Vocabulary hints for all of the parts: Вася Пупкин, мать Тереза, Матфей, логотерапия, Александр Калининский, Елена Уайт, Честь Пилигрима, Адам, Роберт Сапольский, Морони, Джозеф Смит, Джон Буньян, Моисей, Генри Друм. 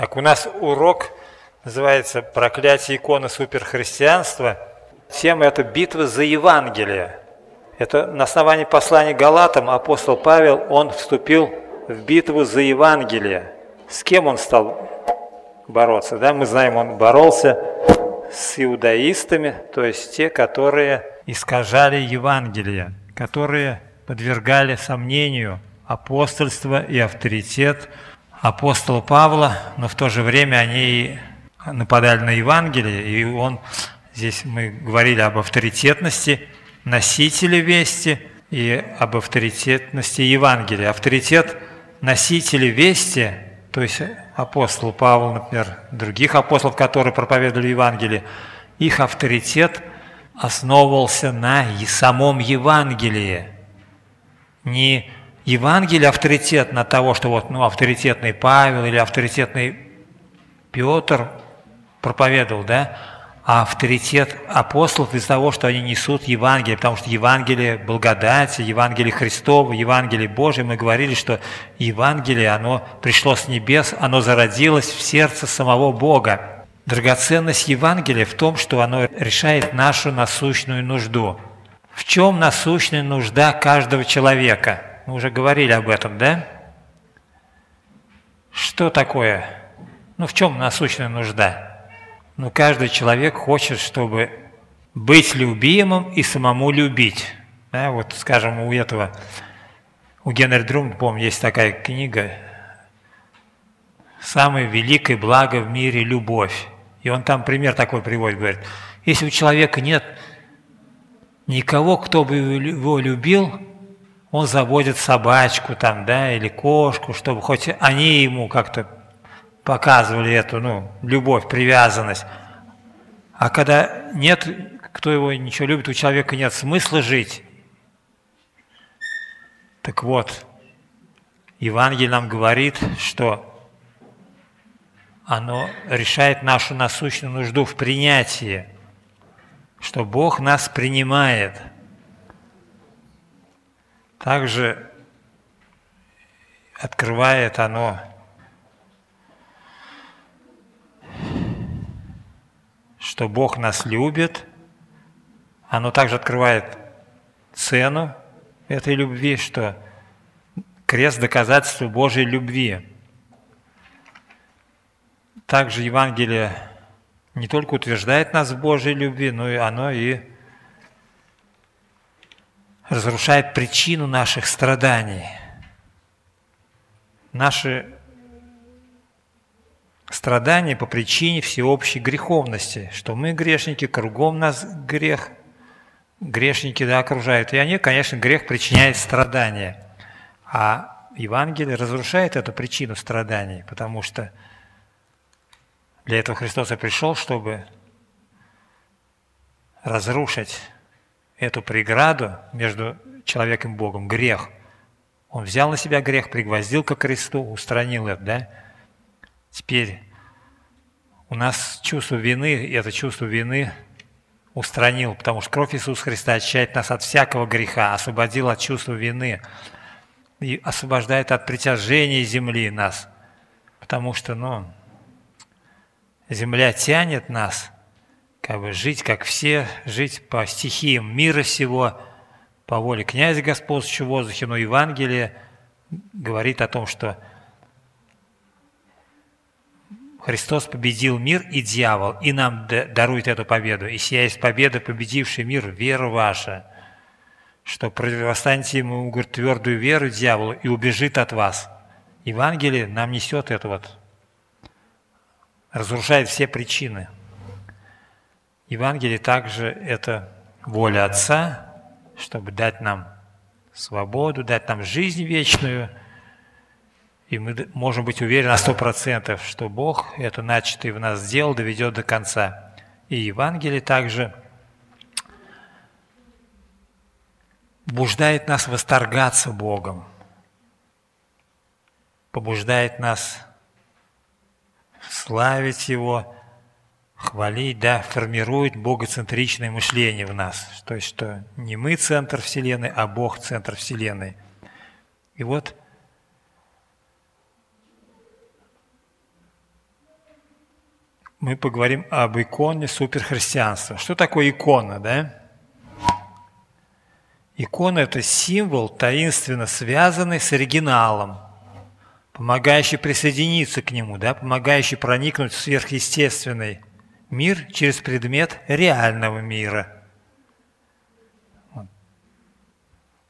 Так у нас урок называется «Проклятие иконы суперхристианства». Тема – это битва за Евангелие. Это на основании послания Галатам апостол Павел, он вступил в битву за Евангелие. С кем он стал бороться? Да, мы знаем, он боролся с иудаистами, то есть те, которые искажали Евангелие, которые подвергали сомнению апостольство и авторитет апостола Павла, но в то же время они нападали на Евангелие, и он, здесь мы говорили об авторитетности носителя вести и об авторитетности Евангелия. Авторитет носителя вести, то есть апостол Павел, например, других апостолов, которые проповедовали Евангелие, их авторитет основывался на самом Евангелии. Не Евангелие авторитет на того, что вот, авторитетный Павел или авторитетный Петр проповедовал, да, а авторитет апостолов из-за того, что они несут Евангелие, потому что Евангелие благодати, Евангелие Христово, Евангелие Божие. Мы говорили, что Евангелие, оно пришло с небес, оно зародилось в сердце самого Бога. Драгоценность Евангелия в том, что оно решает нашу насущную нужду. В чем насущная нужда каждого человека? Мы уже говорили об этом, да? Что такое? В чем насущная нужда? Каждый человек хочет, чтобы быть любимым и самому любить. Да? Вот, скажем, у Генри Друм, помню, есть такая книга «Самое великое благо в мире – любовь». И он там пример такой приводит, говорит, если у человека нет никого, кто бы его любил, он заводит собачку там, да, или кошку, чтобы хоть они ему как-то показывали эту, любовь, привязанность. А когда нет, кто его ничего любит, у человека нет смысла жить. Так вот, Евангелие нам говорит, что оно решает нашу насущную нужду в принятии, что Бог нас принимает. Также открывает оно что Бог нас любит, оно также открывает цену этой любви, что крест – доказательство Божьей любви. Также Евангелие не только утверждает нас в Божьей любви, но и оно и разрушает причину наших страданий. Наши страдания по причине всеобщей греховности, что мы грешники, кругом нас грех, грешники, да, окружают. И они, конечно, грех причиняет страдания. А Евангелие разрушает эту причину страданий, потому что для этого Христос и пришел, чтобы разрушить эту преграду между человеком и Богом, грех. Он взял на себя грех, пригвоздил ко кресту, устранил это, да? Теперь у нас чувство вины, и это чувство вины устранил, потому что кровь Иисуса Христа очищает нас от всякого греха, освободил от чувства вины и освобождает от притяжения земли нас, потому что, земля тянет нас, жить, как все, жить по стихиям мира сего, по воле князя господствующего в воздухе, но Евангелие говорит о том, что Христос победил мир и дьявол, и нам дарует эту победу. И сия есть победа, победивший мир, вера ваша, что противостаньте ему, говорит, твердую веру дьяволу, и убежит от вас. Евангелие нам несет это разрушает все причины. Евангелие также – это воля Отца, чтобы дать нам свободу, дать нам жизнь вечную. И мы можем быть уверены на 100%, что Бог это начатое в нас дело доведет до конца. И Евангелие также побуждает нас восторгаться Богом, побуждает нас славить Его, хвалить, да, формирует богоцентричное мышление в нас. То есть, что не мы центр Вселенной, а Бог центр Вселенной. И мы поговорим об иконе суперхристианства. Что такое икона, да? Икона – это символ, таинственно связанный с оригиналом, помогающий присоединиться к нему, да? Помогающий проникнуть в сверхъестественный мир через предмет реального мира.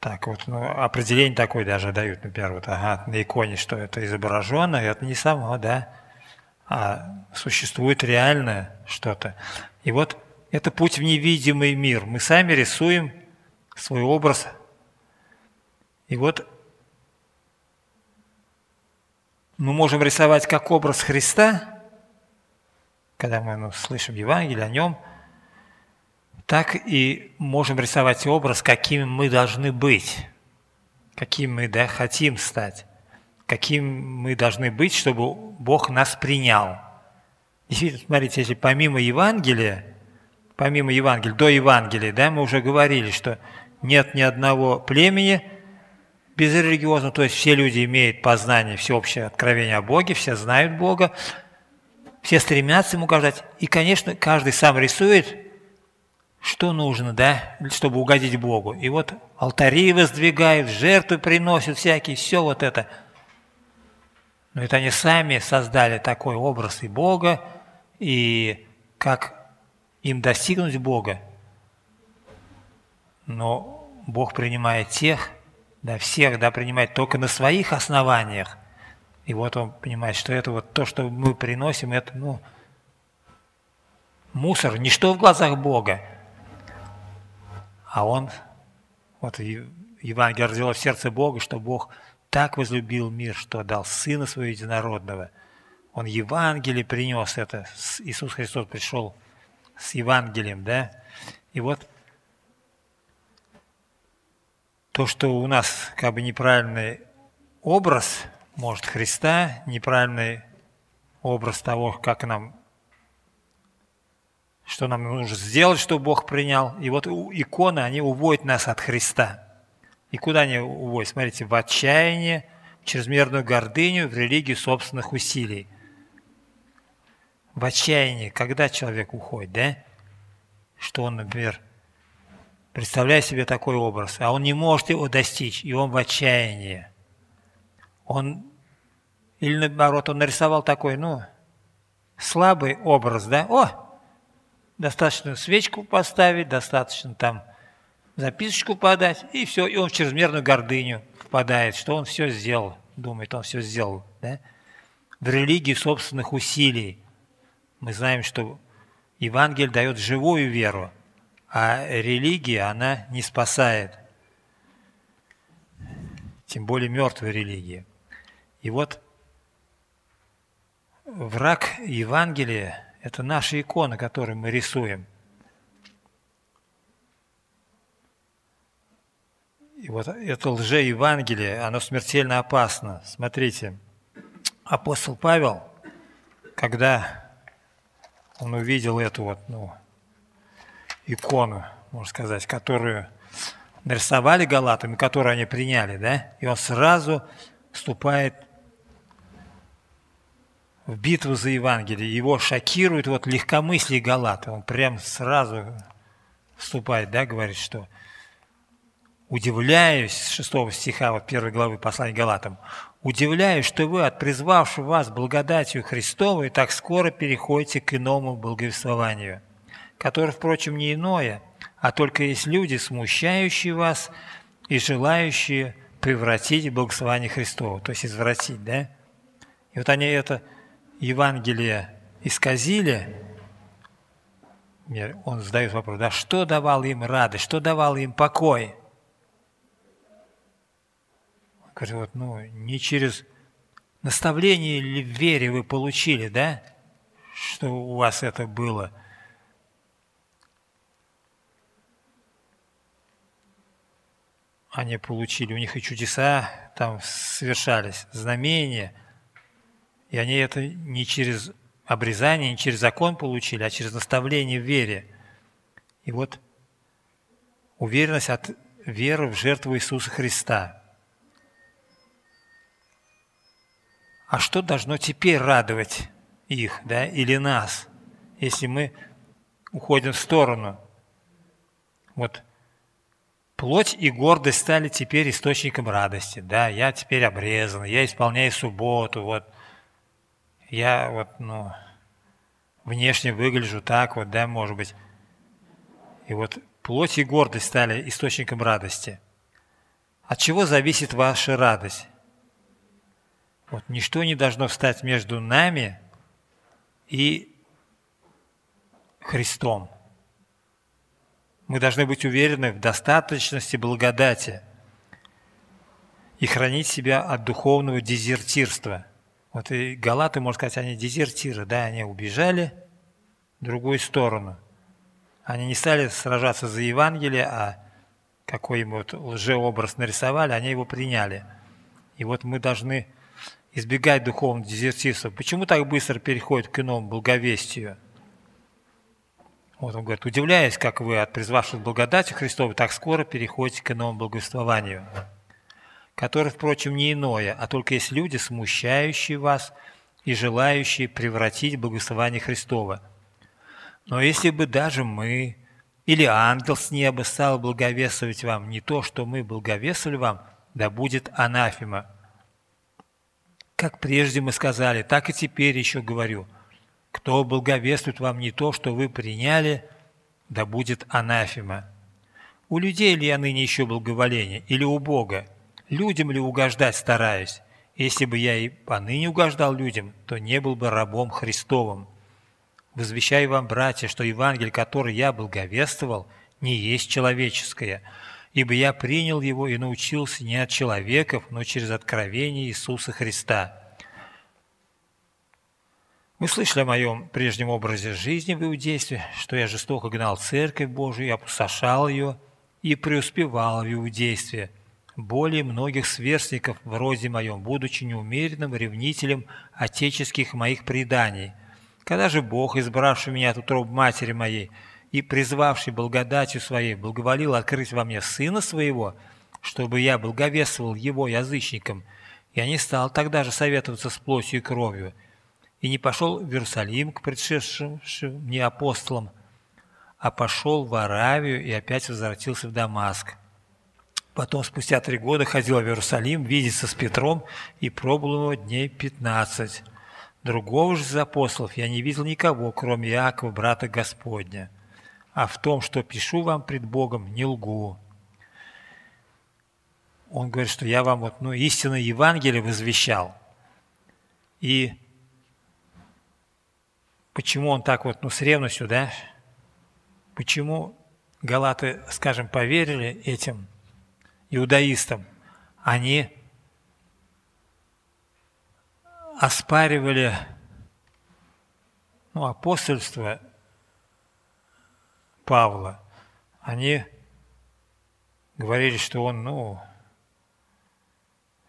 Так вот, ну, определение такое даже дают, например, вот, ага, на иконе, что это изображено, это не само, да, а существует реальное что-то. И вот это путь в невидимый мир. Мы сами рисуем свой образ. И вот мы можем рисовать как образ Христа, когда мы слышим Евангелие о Нем, так и можем рисовать образ, каким мы должны быть, каким мы, да, хотим стать, каким мы должны быть, чтобы Бог нас принял. И смотрите, если помимо Евангелия, до Евангелия, да, мы уже говорили, что нет ни одного племени безрелигиозного, то есть все люди имеют познание, всеобщее откровение о Боге, все знают Бога, все стремятся Ему угождать. И, конечно, каждый сам рисует, что нужно, да, чтобы угодить Богу. И вот алтари воздвигают, жертвы приносят всякие, все вот это. Но это они сами создали такой образ и Бога, и как им достигнуть Бога. Но Бог принимает принимает только на своих основаниях. И вот он понимает, что это вот то, что мы приносим, это, мусор, ничто в глазах Бога. А он, вот Евангелие родило в сердце Бога, что Бог так возлюбил мир, что дал Сына Своего Единородного. Он Евангелие принес это. Иисус Христос пришел с Евангелием, да? И вот то, что у нас как бы неправильный образ, может, Христа, неправильный образ того, как нам... что нам нужно сделать, чтобы Бог принял. И вот иконы, они уводят нас от Христа. И куда они уводят? Смотрите, в отчаяние, в чрезмерную гордыню, в религию собственных усилий. В отчаянии, когда человек уходит, да? Что он, например, представляет себе такой образ, а он не может его достичь, и он в отчаянии. Или наоборот, он нарисовал такой, слабый образ, да? Достаточно свечку поставить, достаточно там записочку подать, и все, и он в чрезмерную гордыню впадает, что он все сделал, думает, он все сделал. Да? В религии собственных усилий мы знаем, что Евангелие дает живую веру, а религия, она не спасает, тем более мертвая религия. И вот враг Евангелия — это наши иконы, которые мы рисуем. И вот это лже-евангелие, оно смертельно опасно. Смотрите, апостол Павел, когда он увидел эту икону, можно сказать, которую нарисовали галатам, которую они приняли, да, и он сразу вступает в битву за Евангелие. Его шокирует легкомыслие галат. Он прям сразу вступает, да, говорит, что удивляюсь, с 6 стиха 1 главы послания галатам, удивляюсь, что вы от призвавшего вас благодатью Христовой так скоро переходите к иному благовествованию, которое, впрочем, не иное, а только есть люди, смущающие вас и желающие превратить в благословение Христово, то есть извратить, да? И вот они это Евангелие исказили. Он задает вопрос, да, что давало им радость, что давало им покой? Он говорит, не через наставление или вере вы получили, да, что у вас это было. Они получили, у них и чудеса там совершались, знамения. И они это не через обрезание, не через закон получили, а через наставление в вере. И вот уверенность от веры в жертву Иисуса Христа. А что должно теперь радовать их, да, или нас? если мы уходим в сторону. Вот. Плоть и гордость стали теперь источником радости. Да, я теперь обрезан, я исполняю субботу, вот. Я вот, ну, внешне выгляжу так вот, да, может быть. И вот плоть и гордость стали источником радости. От чего зависит ваша радость? Вот ничто не должно встать между нами и Христом. Мы должны быть уверены в достаточности благодати и хранить себя от духовного дезертирства. Вот и галаты, можно сказать, они дезертиры, да, они убежали в другую сторону. Они не стали сражаться за Евангелие, а какой им вот лжеобраз нарисовали, они его приняли. И вот мы должны избегать духовного дезертирства. Почему так быстро переходит к иному благовестию? Вот он говорит, удивляясь, как вы, от призвавшись благодати Христовой, так скоро переходите к иному благовествованию, которое, впрочем, не иное, а только есть люди, смущающие вас и желающие превратить благовествование Христово. Но если бы даже мы или ангел с неба стал благовествовать вам не то, что мы благовествовали вам, да будет анафема. Как прежде мы сказали, так и теперь еще говорю. Кто благовествует вам не то, что вы приняли, да будет анафема. У людей ли я ныне еще благоволение, или у Бога? Людям ли угождать стараюсь? Если бы я и поныне угождал людям, то не был бы рабом Христовым. Возвещаю вам, братья, что Евангелие, которое я благовествовал, не есть человеческое, ибо я принял его и научился не от человеков, но через откровение Иисуса Христа. Вы слышали о моем прежнем образе жизни в иудействе, что я жестоко гнал Церковь Божию, я опустошал ее и преуспевал в иудействе, более многих сверстников в роде моем, будучи неумеренным ревнителем отеческих моих преданий. Когда же Бог, избравший меня от утроб матери моей и призвавший благодатью своей, благоволил открыть во мне Сына Своего, чтобы я благовествовал Его язычникам, я не стал тогда же советоваться с плотью и кровью, и не пошел в Иерусалим к предшествовавшим мне апостолам, а пошел в Аравию и опять возвратился в Дамаск. Потом, спустя 3 года, ходил в Иерусалим видеться с Петром и пробыл его дней 15. Другого же из апостолов я не видел никого, кроме Иакова, брата Господня. А в том, что пишу вам пред Богом, не лгу. Он говорит, что я вам вот, ну, истинное Евангелие возвещал. И почему он так вот, ну, с ревностью, да? Почему галаты, скажем, поверили этим иудаистам? Они оспаривали, ну, апостольство Павла. Они говорили, что он, ну,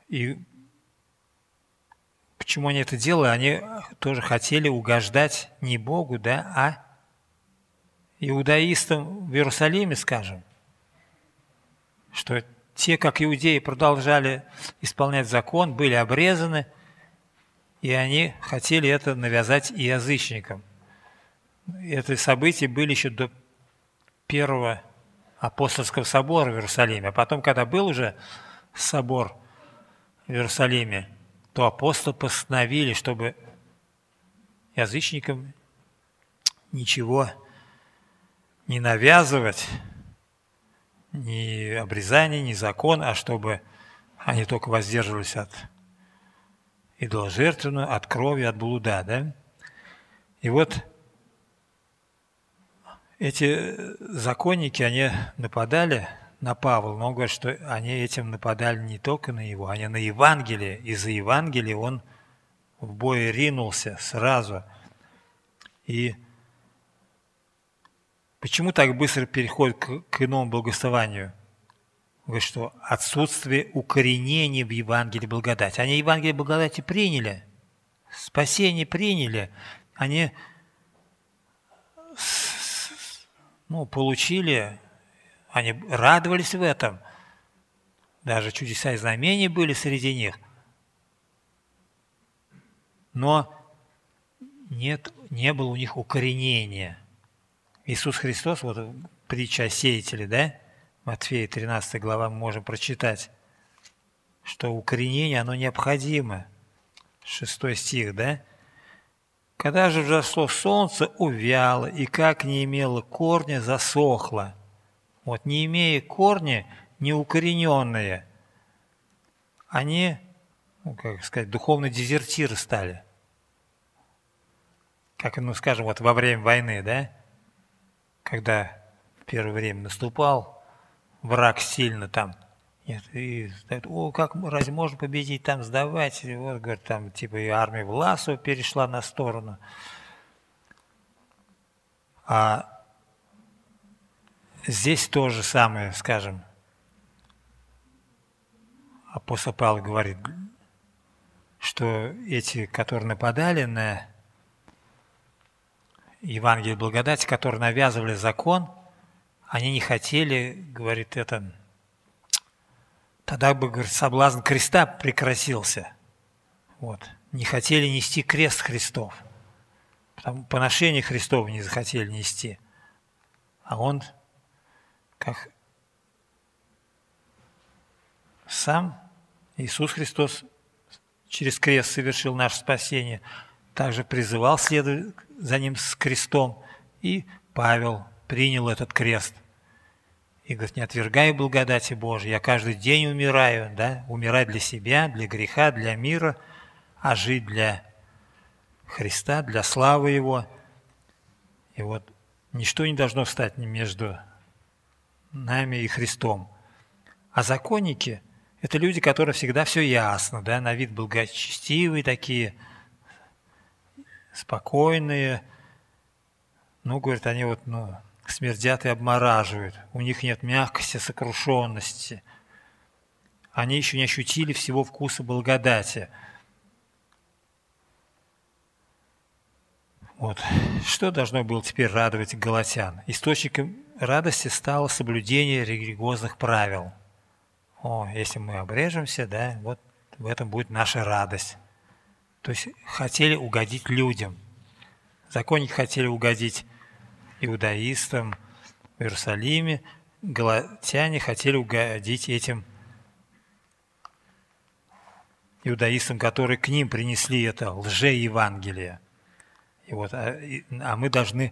и почему они это делали? Они тоже хотели угождать не Богу, да, а иудаистам в Иерусалиме, скажем, что те, как иудеи, продолжали исполнять закон, были обрезаны, и они хотели это навязать и язычникам. Это события были еще до первого апостольского собора в Иерусалиме. А потом, когда был уже собор в Иерусалиме, то апостолы постановили, чтобы язычникам ничего не навязывать, ни обрезание, ни закон, а чтобы они только воздерживались от идоложертвенную, от крови, от блуда, да? И вот эти законники, они нападали на Павла, но он говорит, что они этим нападали не только на его, они на Евангелие, и за Евангелие он в бой ринулся сразу. И почему так быстро переходит к иному благословению? Говорит, что отсутствие укоренения в Евангелии благодати. Они Евангелие благодати приняли, спасение приняли, они, ну, получили, они радовались в этом, даже чудеса и знамения были среди них, но не было у них укоренения. Иисус Христос, вот притча о сеятеле, да, Матфея 13 глава мы можем прочитать, что укоренение, оно необходимо. 6 стих, да? «Когда же взошло солнце, увяло, и как не имело корня, засохло». Вот не имея корня, неукорененные, они, ну, как сказать, духовные дезертиры стали. Как, ну, скажем, вот во время войны, да? Когда в первое время наступал враг сильно там, и о, как разве можно победить, там сдавать, и вот, говорит, там, типа, и армия Власова перешла на сторону. А здесь то же самое, скажем, апостол Павел говорит, что эти, которые нападали на Евангелие благодати, которые навязывали закон, они не хотели, говорит, это... Тогда бы, говорит, соблазн креста прекратился. Вот. Не хотели нести крест Христов. Потому поношение Христова не захотели нести. А он как сам Иисус Христос через крест совершил наше спасение, также призывал следовать за Ним с крестом. И Павел принял этот крест. И говорит, не отвергай благодати Божией, я каждый день умираю, да? Умирать для себя, для греха, для мира, а жить для Христа, для славы Его. И вот ничто не должно встать между нами и Христом. А законники – это люди, которые всегда все ясно, да? На вид благочестивые такие, спокойные. Ну, говорит, они вот, ну... смердят и обмораживают, у них нет мягкости, сокрушенности. Они еще не ощутили всего вкуса благодати. Вот. Что должно было теперь радовать галатян? Источником радости стало соблюдение религиозных правил. О, если мы обрежемся, да, вот в этом будет наша радость. То есть хотели угодить людям. Законники хотели угодить иудаистам в Иерусалиме, галатяне хотели угодить этим иудаистам, которые к ним принесли это лже-евангелие. И вот, а мы должны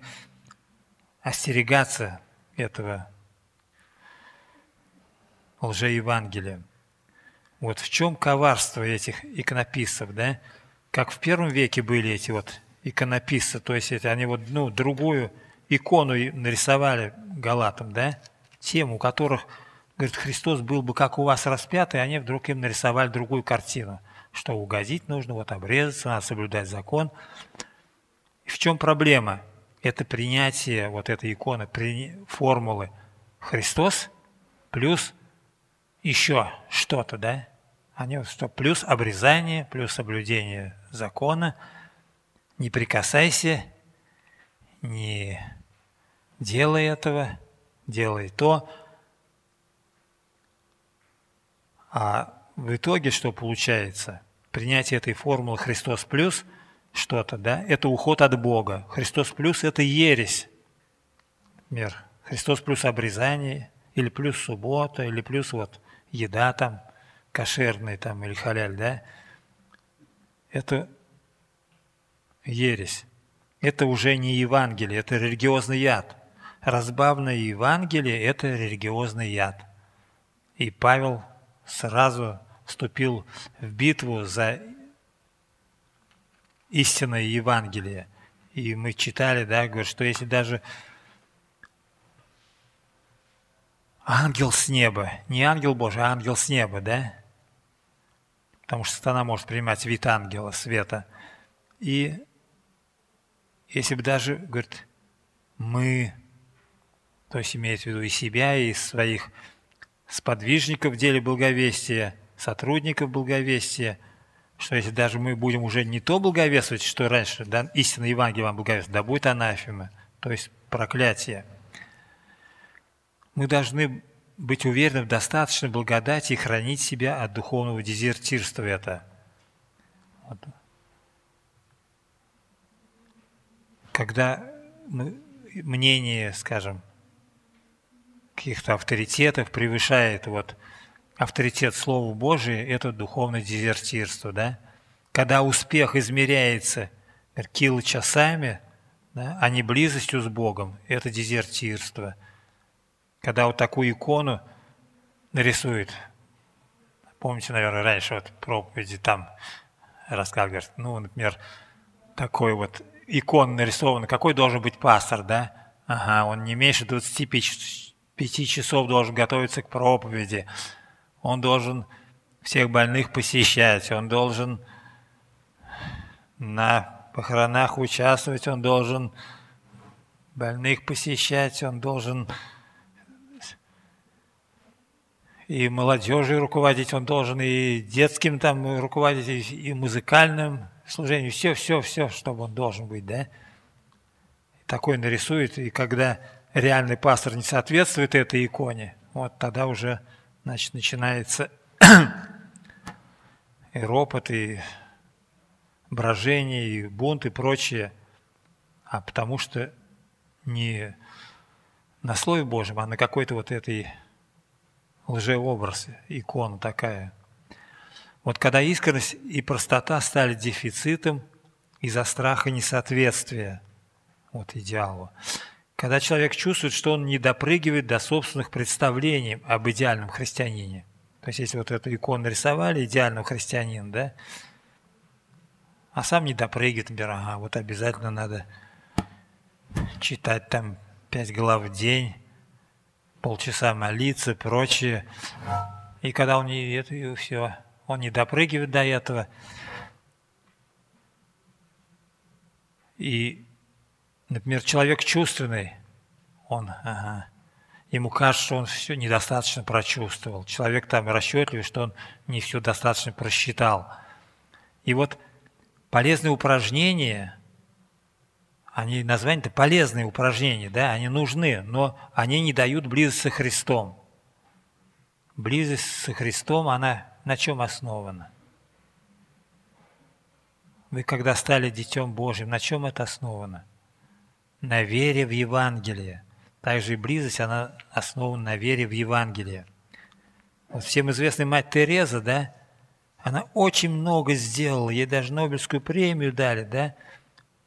остерегаться этого лже-евангелия. Вот в чем коварство этих иконописцев, да? Как в первом веке были эти вот иконописцы, то есть это, они вот, ну, другую икону нарисовали галатам, да, тем, у которых, говорит, Христос был бы как у вас распятый, они вдруг им нарисовали другую картину, что угодить нужно, вот обрезаться, надо соблюдать закон. В чем проблема? Это принятие вот этой иконы, формулы Христос плюс еще что-то, да, они вот что, плюс обрезание, плюс соблюдение закона, не прикасайся, не делай этого, делай то. А в итоге что получается? Принятие этой формулы «Христос плюс» что-то, да? Это уход от Бога. «Христос плюс» – это ересь. Например, «Христос плюс обрезание» или «плюс суббота», или «плюс вот еда там, кошерная там, или халяль», да? Это ересь. Это уже не Евангелие, это религиозный яд. Разбавленное Евангелие – это религиозный яд. И Павел сразу вступил в битву за истинное Евангелие. И мы читали, да, говорит, что если даже ангел с неба, не ангел Божий, а ангел с неба, да, потому что сатана может принимать вид ангела света, и если бы даже, говорит, мы, то есть имеет в виду и себя, и своих сподвижников в деле благовестия, сотрудников благовестия, что если даже мы будем уже не то благовествовать, что раньше, да, истинное Евангелие вам благовествует, да будет анафема, то есть проклятие. Мы должны быть уверены в достаточной благодати и хранить себя от духовного дезертирства это. Вот. когда мнение, скажем, каких-то авторитетов превышает вот авторитет Слова Божия, это духовное дезертирство, да? Когда успех измеряется килочасами, да, а не близостью с Богом, это дезертирство. Когда вот такую икону нарисуют, помните, наверное, раньше вот проповеди там рассказывали, ну, например, такой вот икон нарисован, какой должен быть пастор, да? Ага, он не меньше 25 часов должен готовиться к проповеди, он должен всех больных посещать, он должен на похоронах участвовать, он должен больных посещать, он должен и молодежью руководить, он должен и детским там руководить, и музыкальным служением, все, чтобы он должен быть, да? Такой нарисует, и когда реальный пастор не соответствует этой иконе, вот тогда уже, значит, начинается и ропот, и брожение, и бунт, и прочее. А потому что не на Слове Божьем, а на какой-то вот этой лжеобраз, икона такая. Вот когда искренность и простота стали дефицитом из-за страха несоответствия вот идеалу. Когда человек чувствует, что он не допрыгивает до собственных представлений об идеальном христианине. То есть, если вот эту икону рисовали, идеального христианина, да, а сам не допрыгивает, например, ага, вот обязательно надо читать там 5 глав в день, полчаса молиться, прочее. И когда он не это, и все, он не допрыгивает до этого. И, например, человек чувственный, он, ага, ему кажется, что он все недостаточно прочувствовал. Человек там расчетливый, что он не все достаточно просчитал. И вот полезные упражнения, они названия-то полезные упражнения, да, они нужны, но они не дают близость со Христом. Близость со Христом, она на чем основана? Вы когда стали детем Божьим, на чем это основано? На вере в Евангелие. Также и близость, она основана на вере в Евангелие. Вот всем известная мать Тереза, да, она очень много сделала, ей даже Нобелевскую премию дали, да,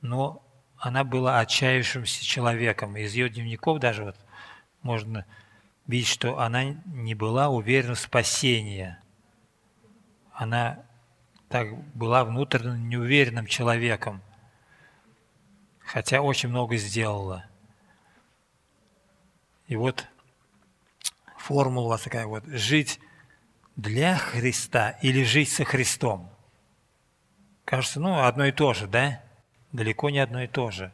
но она была отчаявшимся человеком. Из ее дневников даже вот можно видеть, что она не была уверена в спасении. Она так была внутренне неуверенным человеком, хотя очень много сделала. И вот формула у вас такая вот: жить для Христа или жить со Христом. Кажется, ну, одно и то же, да? Далеко не одно и то же.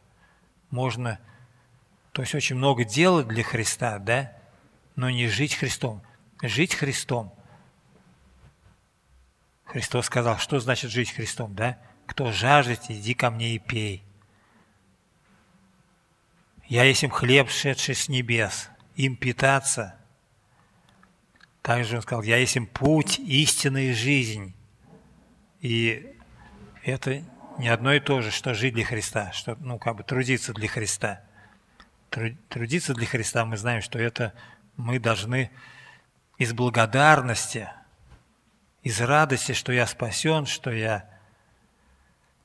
Можно, то есть очень много делать для Христа, да? Но не жить Христом. Жить Христом. Христос сказал, что значит жить Христом, да? Кто жаждет, иди ко мне и пей. Я есть им хлеб, шедший с небес, им питаться. Также он сказал, я есть им путь, истина и жизнь. И это не одно и то же, что жить для Христа, что, ну, как бы трудиться для Христа. Трудиться для Христа, мы знаем, что это мы должны из благодарности, из радости, что я спасен, что я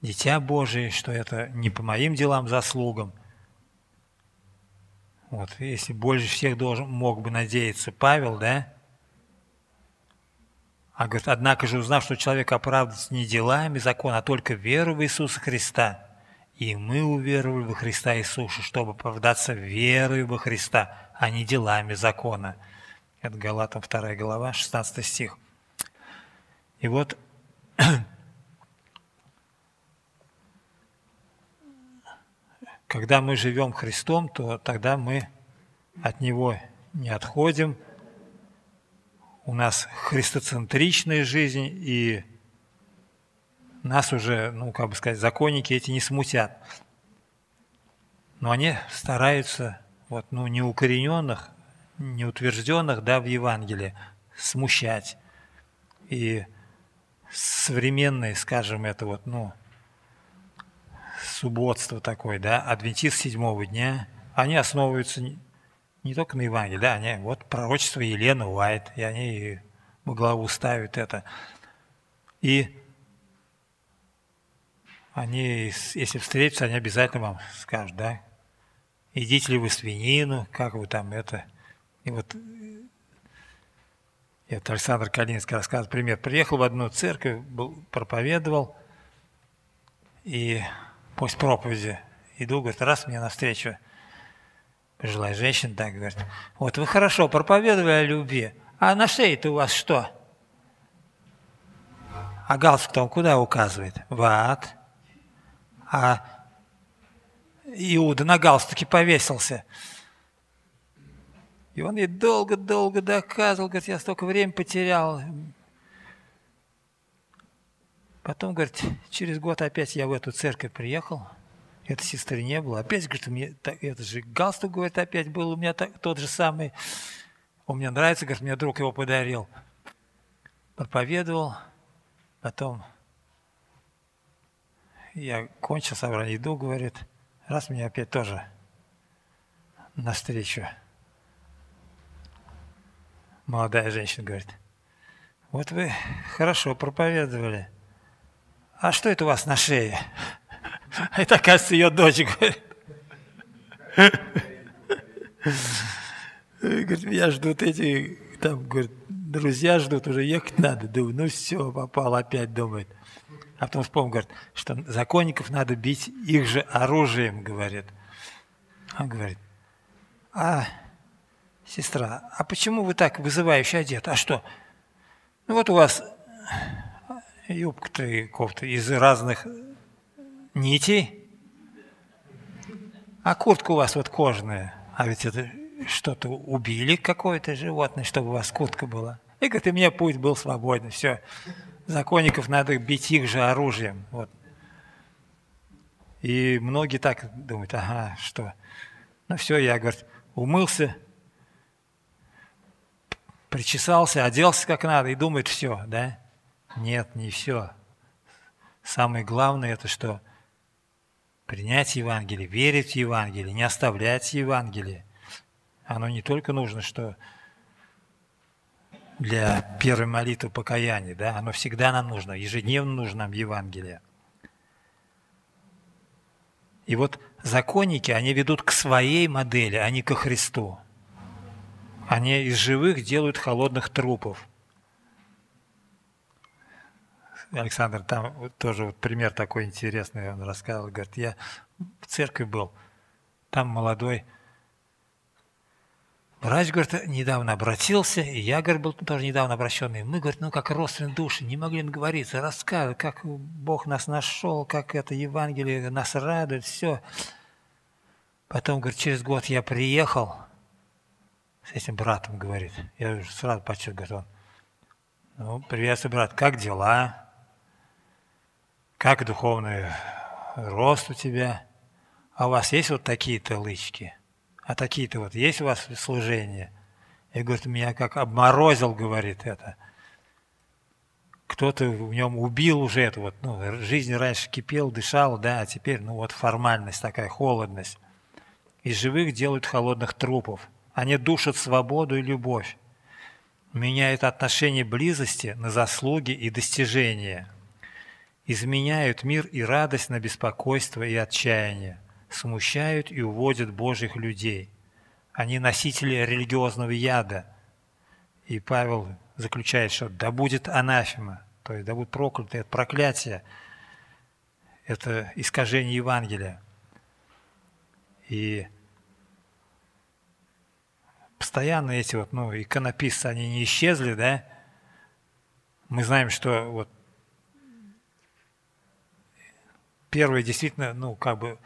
дитя Божие, что это не по моим делам, заслугам. Вот, если больше всех мог бы надеяться Павел, да? А говорит, однако же, узнав, что человек оправдывается не делами закона, а только верой в Иисуса Христа. И мы уверовали во Христа Иисуса, чтобы оправдаться верой во Христа, а не делами закона. Это Галатам 2 глава, 16 стих. И вот когда мы живем Христом, то тогда мы от Него не отходим. У нас христоцентричная жизнь, и нас уже, ну, как бы сказать, законники эти не смутят. Но они стараются вот, ну, неукорененных, неутвержденных, да, в Евангелии смущать. И современные, скажем, это вот, ну, субботство такое, да, адвентист седьмого дня, они основываются не только на Евангелии, да, они, вот пророчество Елены Уайт, и они во главу ставят это. И они, если встретятся, они обязательно вам скажут, да, едите ли вы свинину, как вы там это. И вот это Александр Калининский рассказывал пример. Приехал в одну церковь, проповедовал, и после проповеди иду, говорит, раз мне навстречу пожилая женщина, так говорит, вот вы хорошо проповедовали о любви, а на шее-то у вас что? А галстук-то он куда указывает? В ад. А Иуда на галстуке повесился. И он ей долго-долго доказывал, говорит, я столько времени потерял. Потом, говорит, через год опять я в эту церковь приехал, этой сестры не было. Опять, говорит, у меня это же галстук, говорит, опять был у меня тот же самый. Он мне нравится, говорит, мне друг его подарил. Проповедовал. Потом я кончил собрание, иду, говорит, раз меня опять тоже навстречу. Молодая женщина говорит, вот вы хорошо проповедовали, а что это у вас на шее? Это, оказывается, ее дочь, говорит. Говорит, меня ждут эти, там, говорит, друзья ждут, уже ехать надо. Думаю, ну все, попал опять, думает. А потом вспомнил, говорит, что законников надо бить их же оружием, говорит. Он говорит, а... Сестра, а почему вы так вызывающе одеты? А что? Ну вот у вас юбка-то и кофта из разных нитей, а куртка у вас вот кожаная. А ведь это что-то убили какое-то животное, чтобы у вас куртка была. И говорит, и мне путь был свободен. Все, законников надо бить их же оружием. Вот. И многие так думают, ага, что? Ну все, я, говорит, умылся, причесался, оделся как надо и думает все, да? Нет, не все. Самое главное это что? Принять Евангелие, верить в Евангелие, не оставлять Евангелие. Оно не только нужно, что для первой молитвы покаяния, да? Оно всегда нам нужно, ежедневно нужно нам Евангелие. И вот законники, они ведут к своей модели, а не ко Христу. Они из живых делают холодных трупов. Александр, там тоже вот пример такой интересный, он рассказывал, говорит, я в церкви был, там молодой врач, говорит, недавно обратился, и я, говорит, был тоже недавно обращенный. Мы, говорит, ну как родственные души, не могли наговориться, рассказывать, как Бог нас нашел, как это Евангелие нас радует, все. Потом, говорит, через год я приехал, с этим братом говорит. Я уже сразу почувствовал, говорит он. Ну, приветствую, брат, как дела? Как духовный рост у тебя? А у вас есть вот такие-то лычки? А такие-то вот есть у вас служения? И говорит, меня как обморозил, говорит, это. Кто-то в нем убил уже это вот. Ну, жизнь раньше кипела, дышала, да, а теперь, ну вот формальность такая, холодность. Из живых делают холодных трупов. Они душат свободу и любовь, меняют отношение близости на заслуги и достижения, изменяют мир и радость на беспокойство и отчаяние, смущают и уводят Божьих людей. Они носители религиозного яда. И Павел заключает, что да будет анафема, то есть да будет проклято, это проклятие, это искажение Евангелия. И постоянно эти вот, ну, иконописцы, они не исчезли, да? Мы знаем, что вот первые действительно, ну, как бы,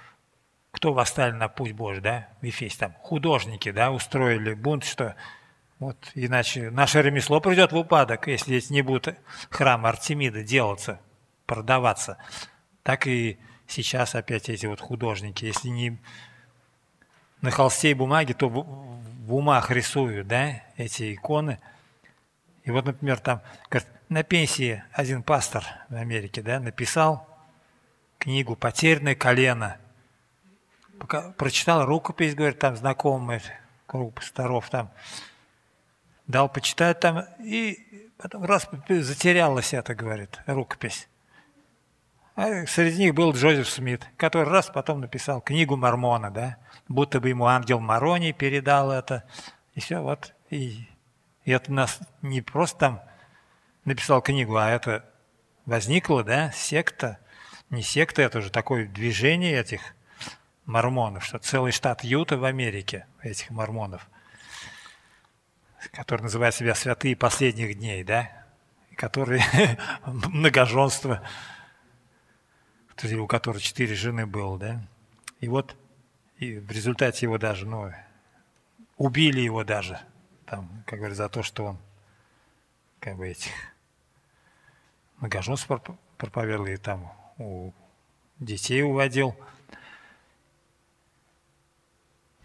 кто восстали на путь Божий, да? В Ефесе там художники, да, устроили бунт, что вот иначе наше ремесло придет в упадок, если здесь не будут храмы Артемиды делаться, продаваться. Так и сейчас опять эти вот художники, если не на холсте и бумаге, то в умах рисуют, да, эти иконы. И вот, например, там, говорит, на пенсии один пастор в Америке, да, написал книгу «Потерянное колено». Пока прочитал рукопись, говорит, там знакомый круг пасторов, там дал почитать там, и потом раз затерялась эта, говорит, рукопись. А среди них был Джозеф Смит, который раз потом написал книгу Мормона, да, будто бы ему ангел Морони передал это, и все, вот. И это у нас не просто там написал книгу, а это возникла, да, секта, не секта, это уже такое движение этих мормонов, что целый штат Юта в Америке, этих мормонов, которые называют себя святые последних дней, да, которые многоженство, у которого 4 жены было, да, и вот и в результате его даже, ну, убили его даже, там, как говорят, за то, что он, как бы, этих многоженство проповедовал и там у детей уводил.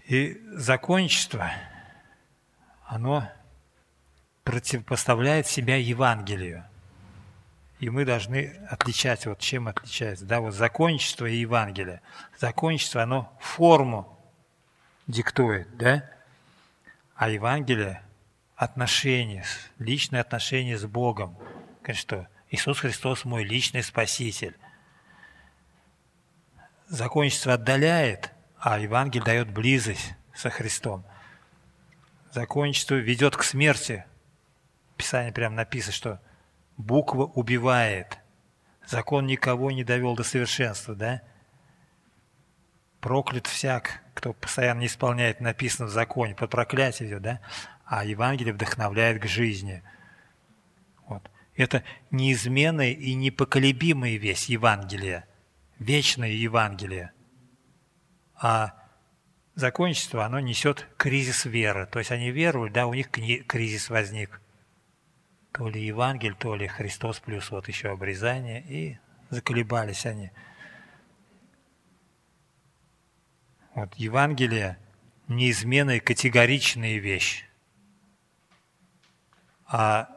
И законничество, оно противопоставляет себя Евангелию. И мы должны отличать, вот чем отличается, да, вот законничество и Евангелие. Законничество, оно форму диктует, да, а Евангелие – отношения, личные отношения с Богом. Конечно, Иисус Христос – мой личный Спаситель. Законничество отдаляет, а Евангелие дает близость со Христом. Законничество ведет к смерти. Писание прямо написано, что буква убивает. Закон никого не довел до совершенства, да? Проклят всяк, кто постоянно не исполняет написанное в законе, под проклятие идет, да? А Евангелие вдохновляет к жизни. Вот. Это неизменная и непоколебимая весть Евангелия, вечное Евангелие. А законничество, оно несет кризис веры. То есть они веровали, да, у них кризис возник. То ли Евангелие, то ли Христос, плюс вот еще обрезание, и заколебались они. Вот Евангелие – неизменная категоричная вещь. А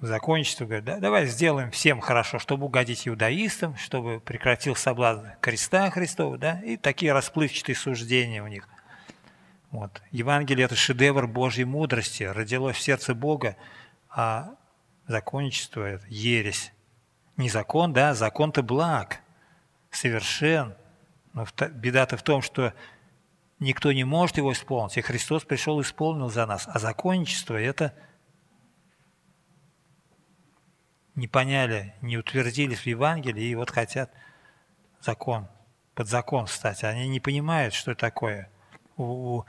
законничество, говорит, да, давай сделаем всем хорошо, чтобы угодить иудаистам, чтобы прекратил соблазн креста Христова, да, и такие расплывчатые суждения у них. Вот. Евангелие – это шедевр Божьей мудрости, родилось в сердце Бога, а законничество – это ересь. Не закон, да, закон-то благ, совершен, но беда-то в том, что никто не может его исполнить, и Христос пришел и исполнил за нас, а законничество – это… не поняли, не утвердились в Евангелии, и вот хотят закон, под закон встать. Они не понимают, что такое. У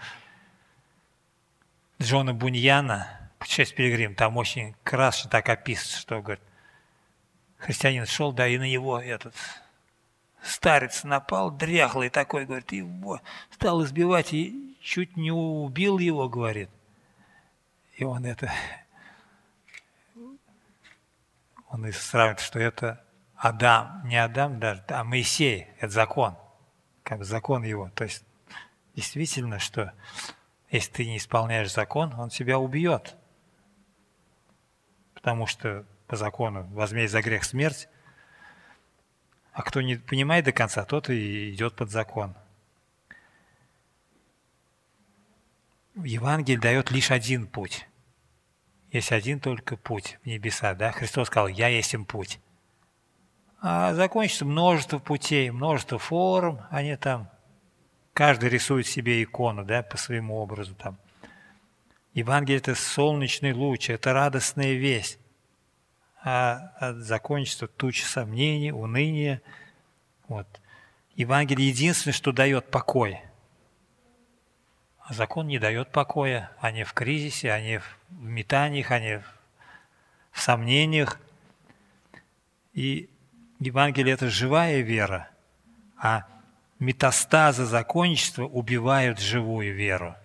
Джона Буньяна, «Честь Пилигрима», там очень красочно так описано, что, говорит, христианин шел, да, и на него этот старец напал, дряхлый такой, говорит, его стал избивать, и чуть не убил его, говорит. И он это... он и сравнивает, что это Адам, не Адам даже, а Моисей, это закон, как бы закон его. То есть действительно, что если ты не исполняешь закон, он тебя убьет, потому что по закону возмездие за грех смерть, а кто не понимает до конца, тот и идет под закон. Евангелие дает лишь один путь. Есть один только путь в небеса, да? Христос сказал, я есть им путь. А закончится множество путей, множество форм, они там, каждый рисует себе икону, да, по своему образу там. Евангелие – это солнечный луч, это радостная весть. А закончится туча сомнений, уныния. Вот. Евангелие единственное, что дает покой. А закон не дает покоя, они в кризисе, они в метаниях, они в сомнениях. И Евангелие – это живая вера, а метастазы законничества убивают живую веру.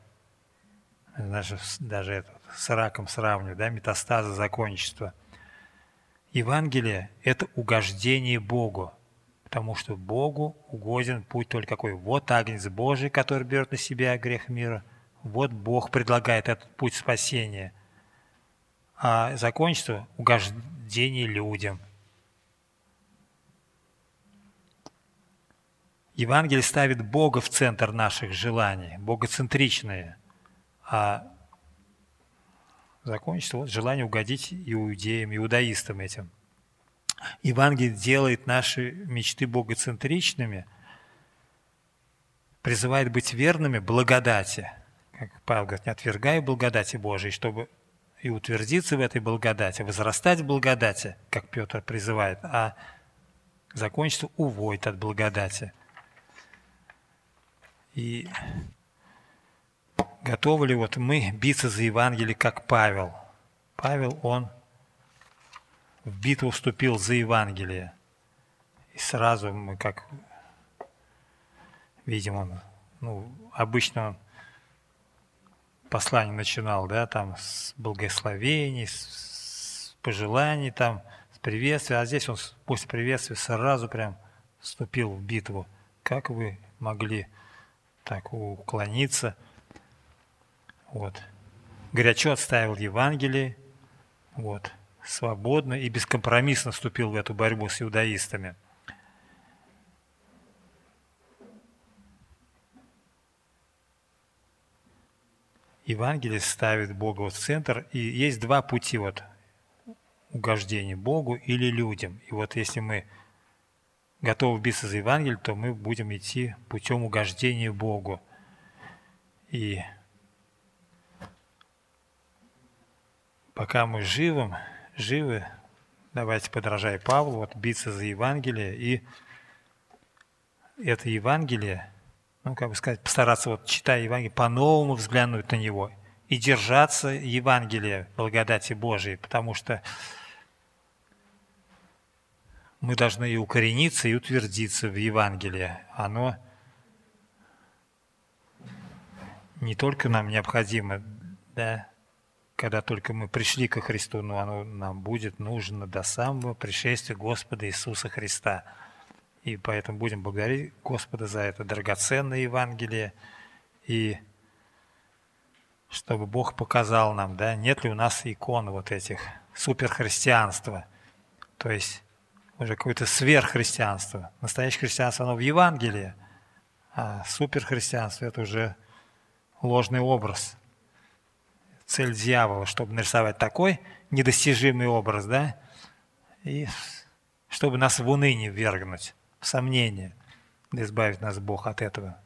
Даже это с раком сравниваю, да, метастазы законничества. Евангелие – это угождение Богу, потому что Богу угоден путь только какой. Вот Агнец Божий, который берет на себя грех мира. Вот Бог предлагает этот путь спасения. а закончится угождение людям. Евангелие ставит Бога в центр наших желаний, богоцентричные. А закончится вот желание угодить иудеям, иудаистам этим. Евангелие делает наши мечты богоцентричными, призывает быть верными благодати. Как Павел говорит, не отвергай благодати Божией, чтобы и утвердиться в этой благодати, возрастать в благодати, как Петр призывает, а закончится уводит от благодати. И готовы ли вот мы биться за Евангелие, как Павел? Павел, он в битву вступил за Евангелие. И сразу мы, как видим, он, обычно он послание начинал, там с благословений, с пожеланий, с приветствий. А здесь он после приветствия сразу прям вступил в битву. Как вы могли так уклониться? Вот. Горячо отстаивал Евангелие, свободно и бескомпромиссно вступил в эту борьбу с иудаистами. Евангелие ставит Бога в центр, и есть два пути угождения Богу или людям. И если мы готовы биться за Евангелие, то мы будем идти путем угождения Богу. И пока мы живы, давайте подражай Павлу, биться за Евангелие, и это Евангелие, постараться, читая Евангелие, по-новому взглянуть на него и держаться Евангелия, благодати Божией, потому что мы должны и укорениться, и утвердиться в Евангелии. Оно не только нам необходимо, когда только мы пришли ко Христу, но оно нам будет нужно до самого пришествия Господа Иисуса Христа. И поэтому будем благодарить Господа за это драгоценное Евангелие. И чтобы Бог показал нам, нет ли у нас икон этих суперхристианства, то есть уже какое-то сверххристианство. Настоящее христианство, оно в Евангелии, а суперхристианство – это уже ложный образ. Цель дьявола, чтобы нарисовать такой недостижимый образ, и чтобы нас в уныние ввергнуть. В сомнение, да избавит нас Бог от этого.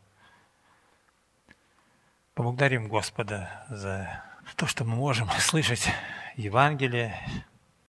Поблагодарим Господа за то, что мы можем слышать Евангелие,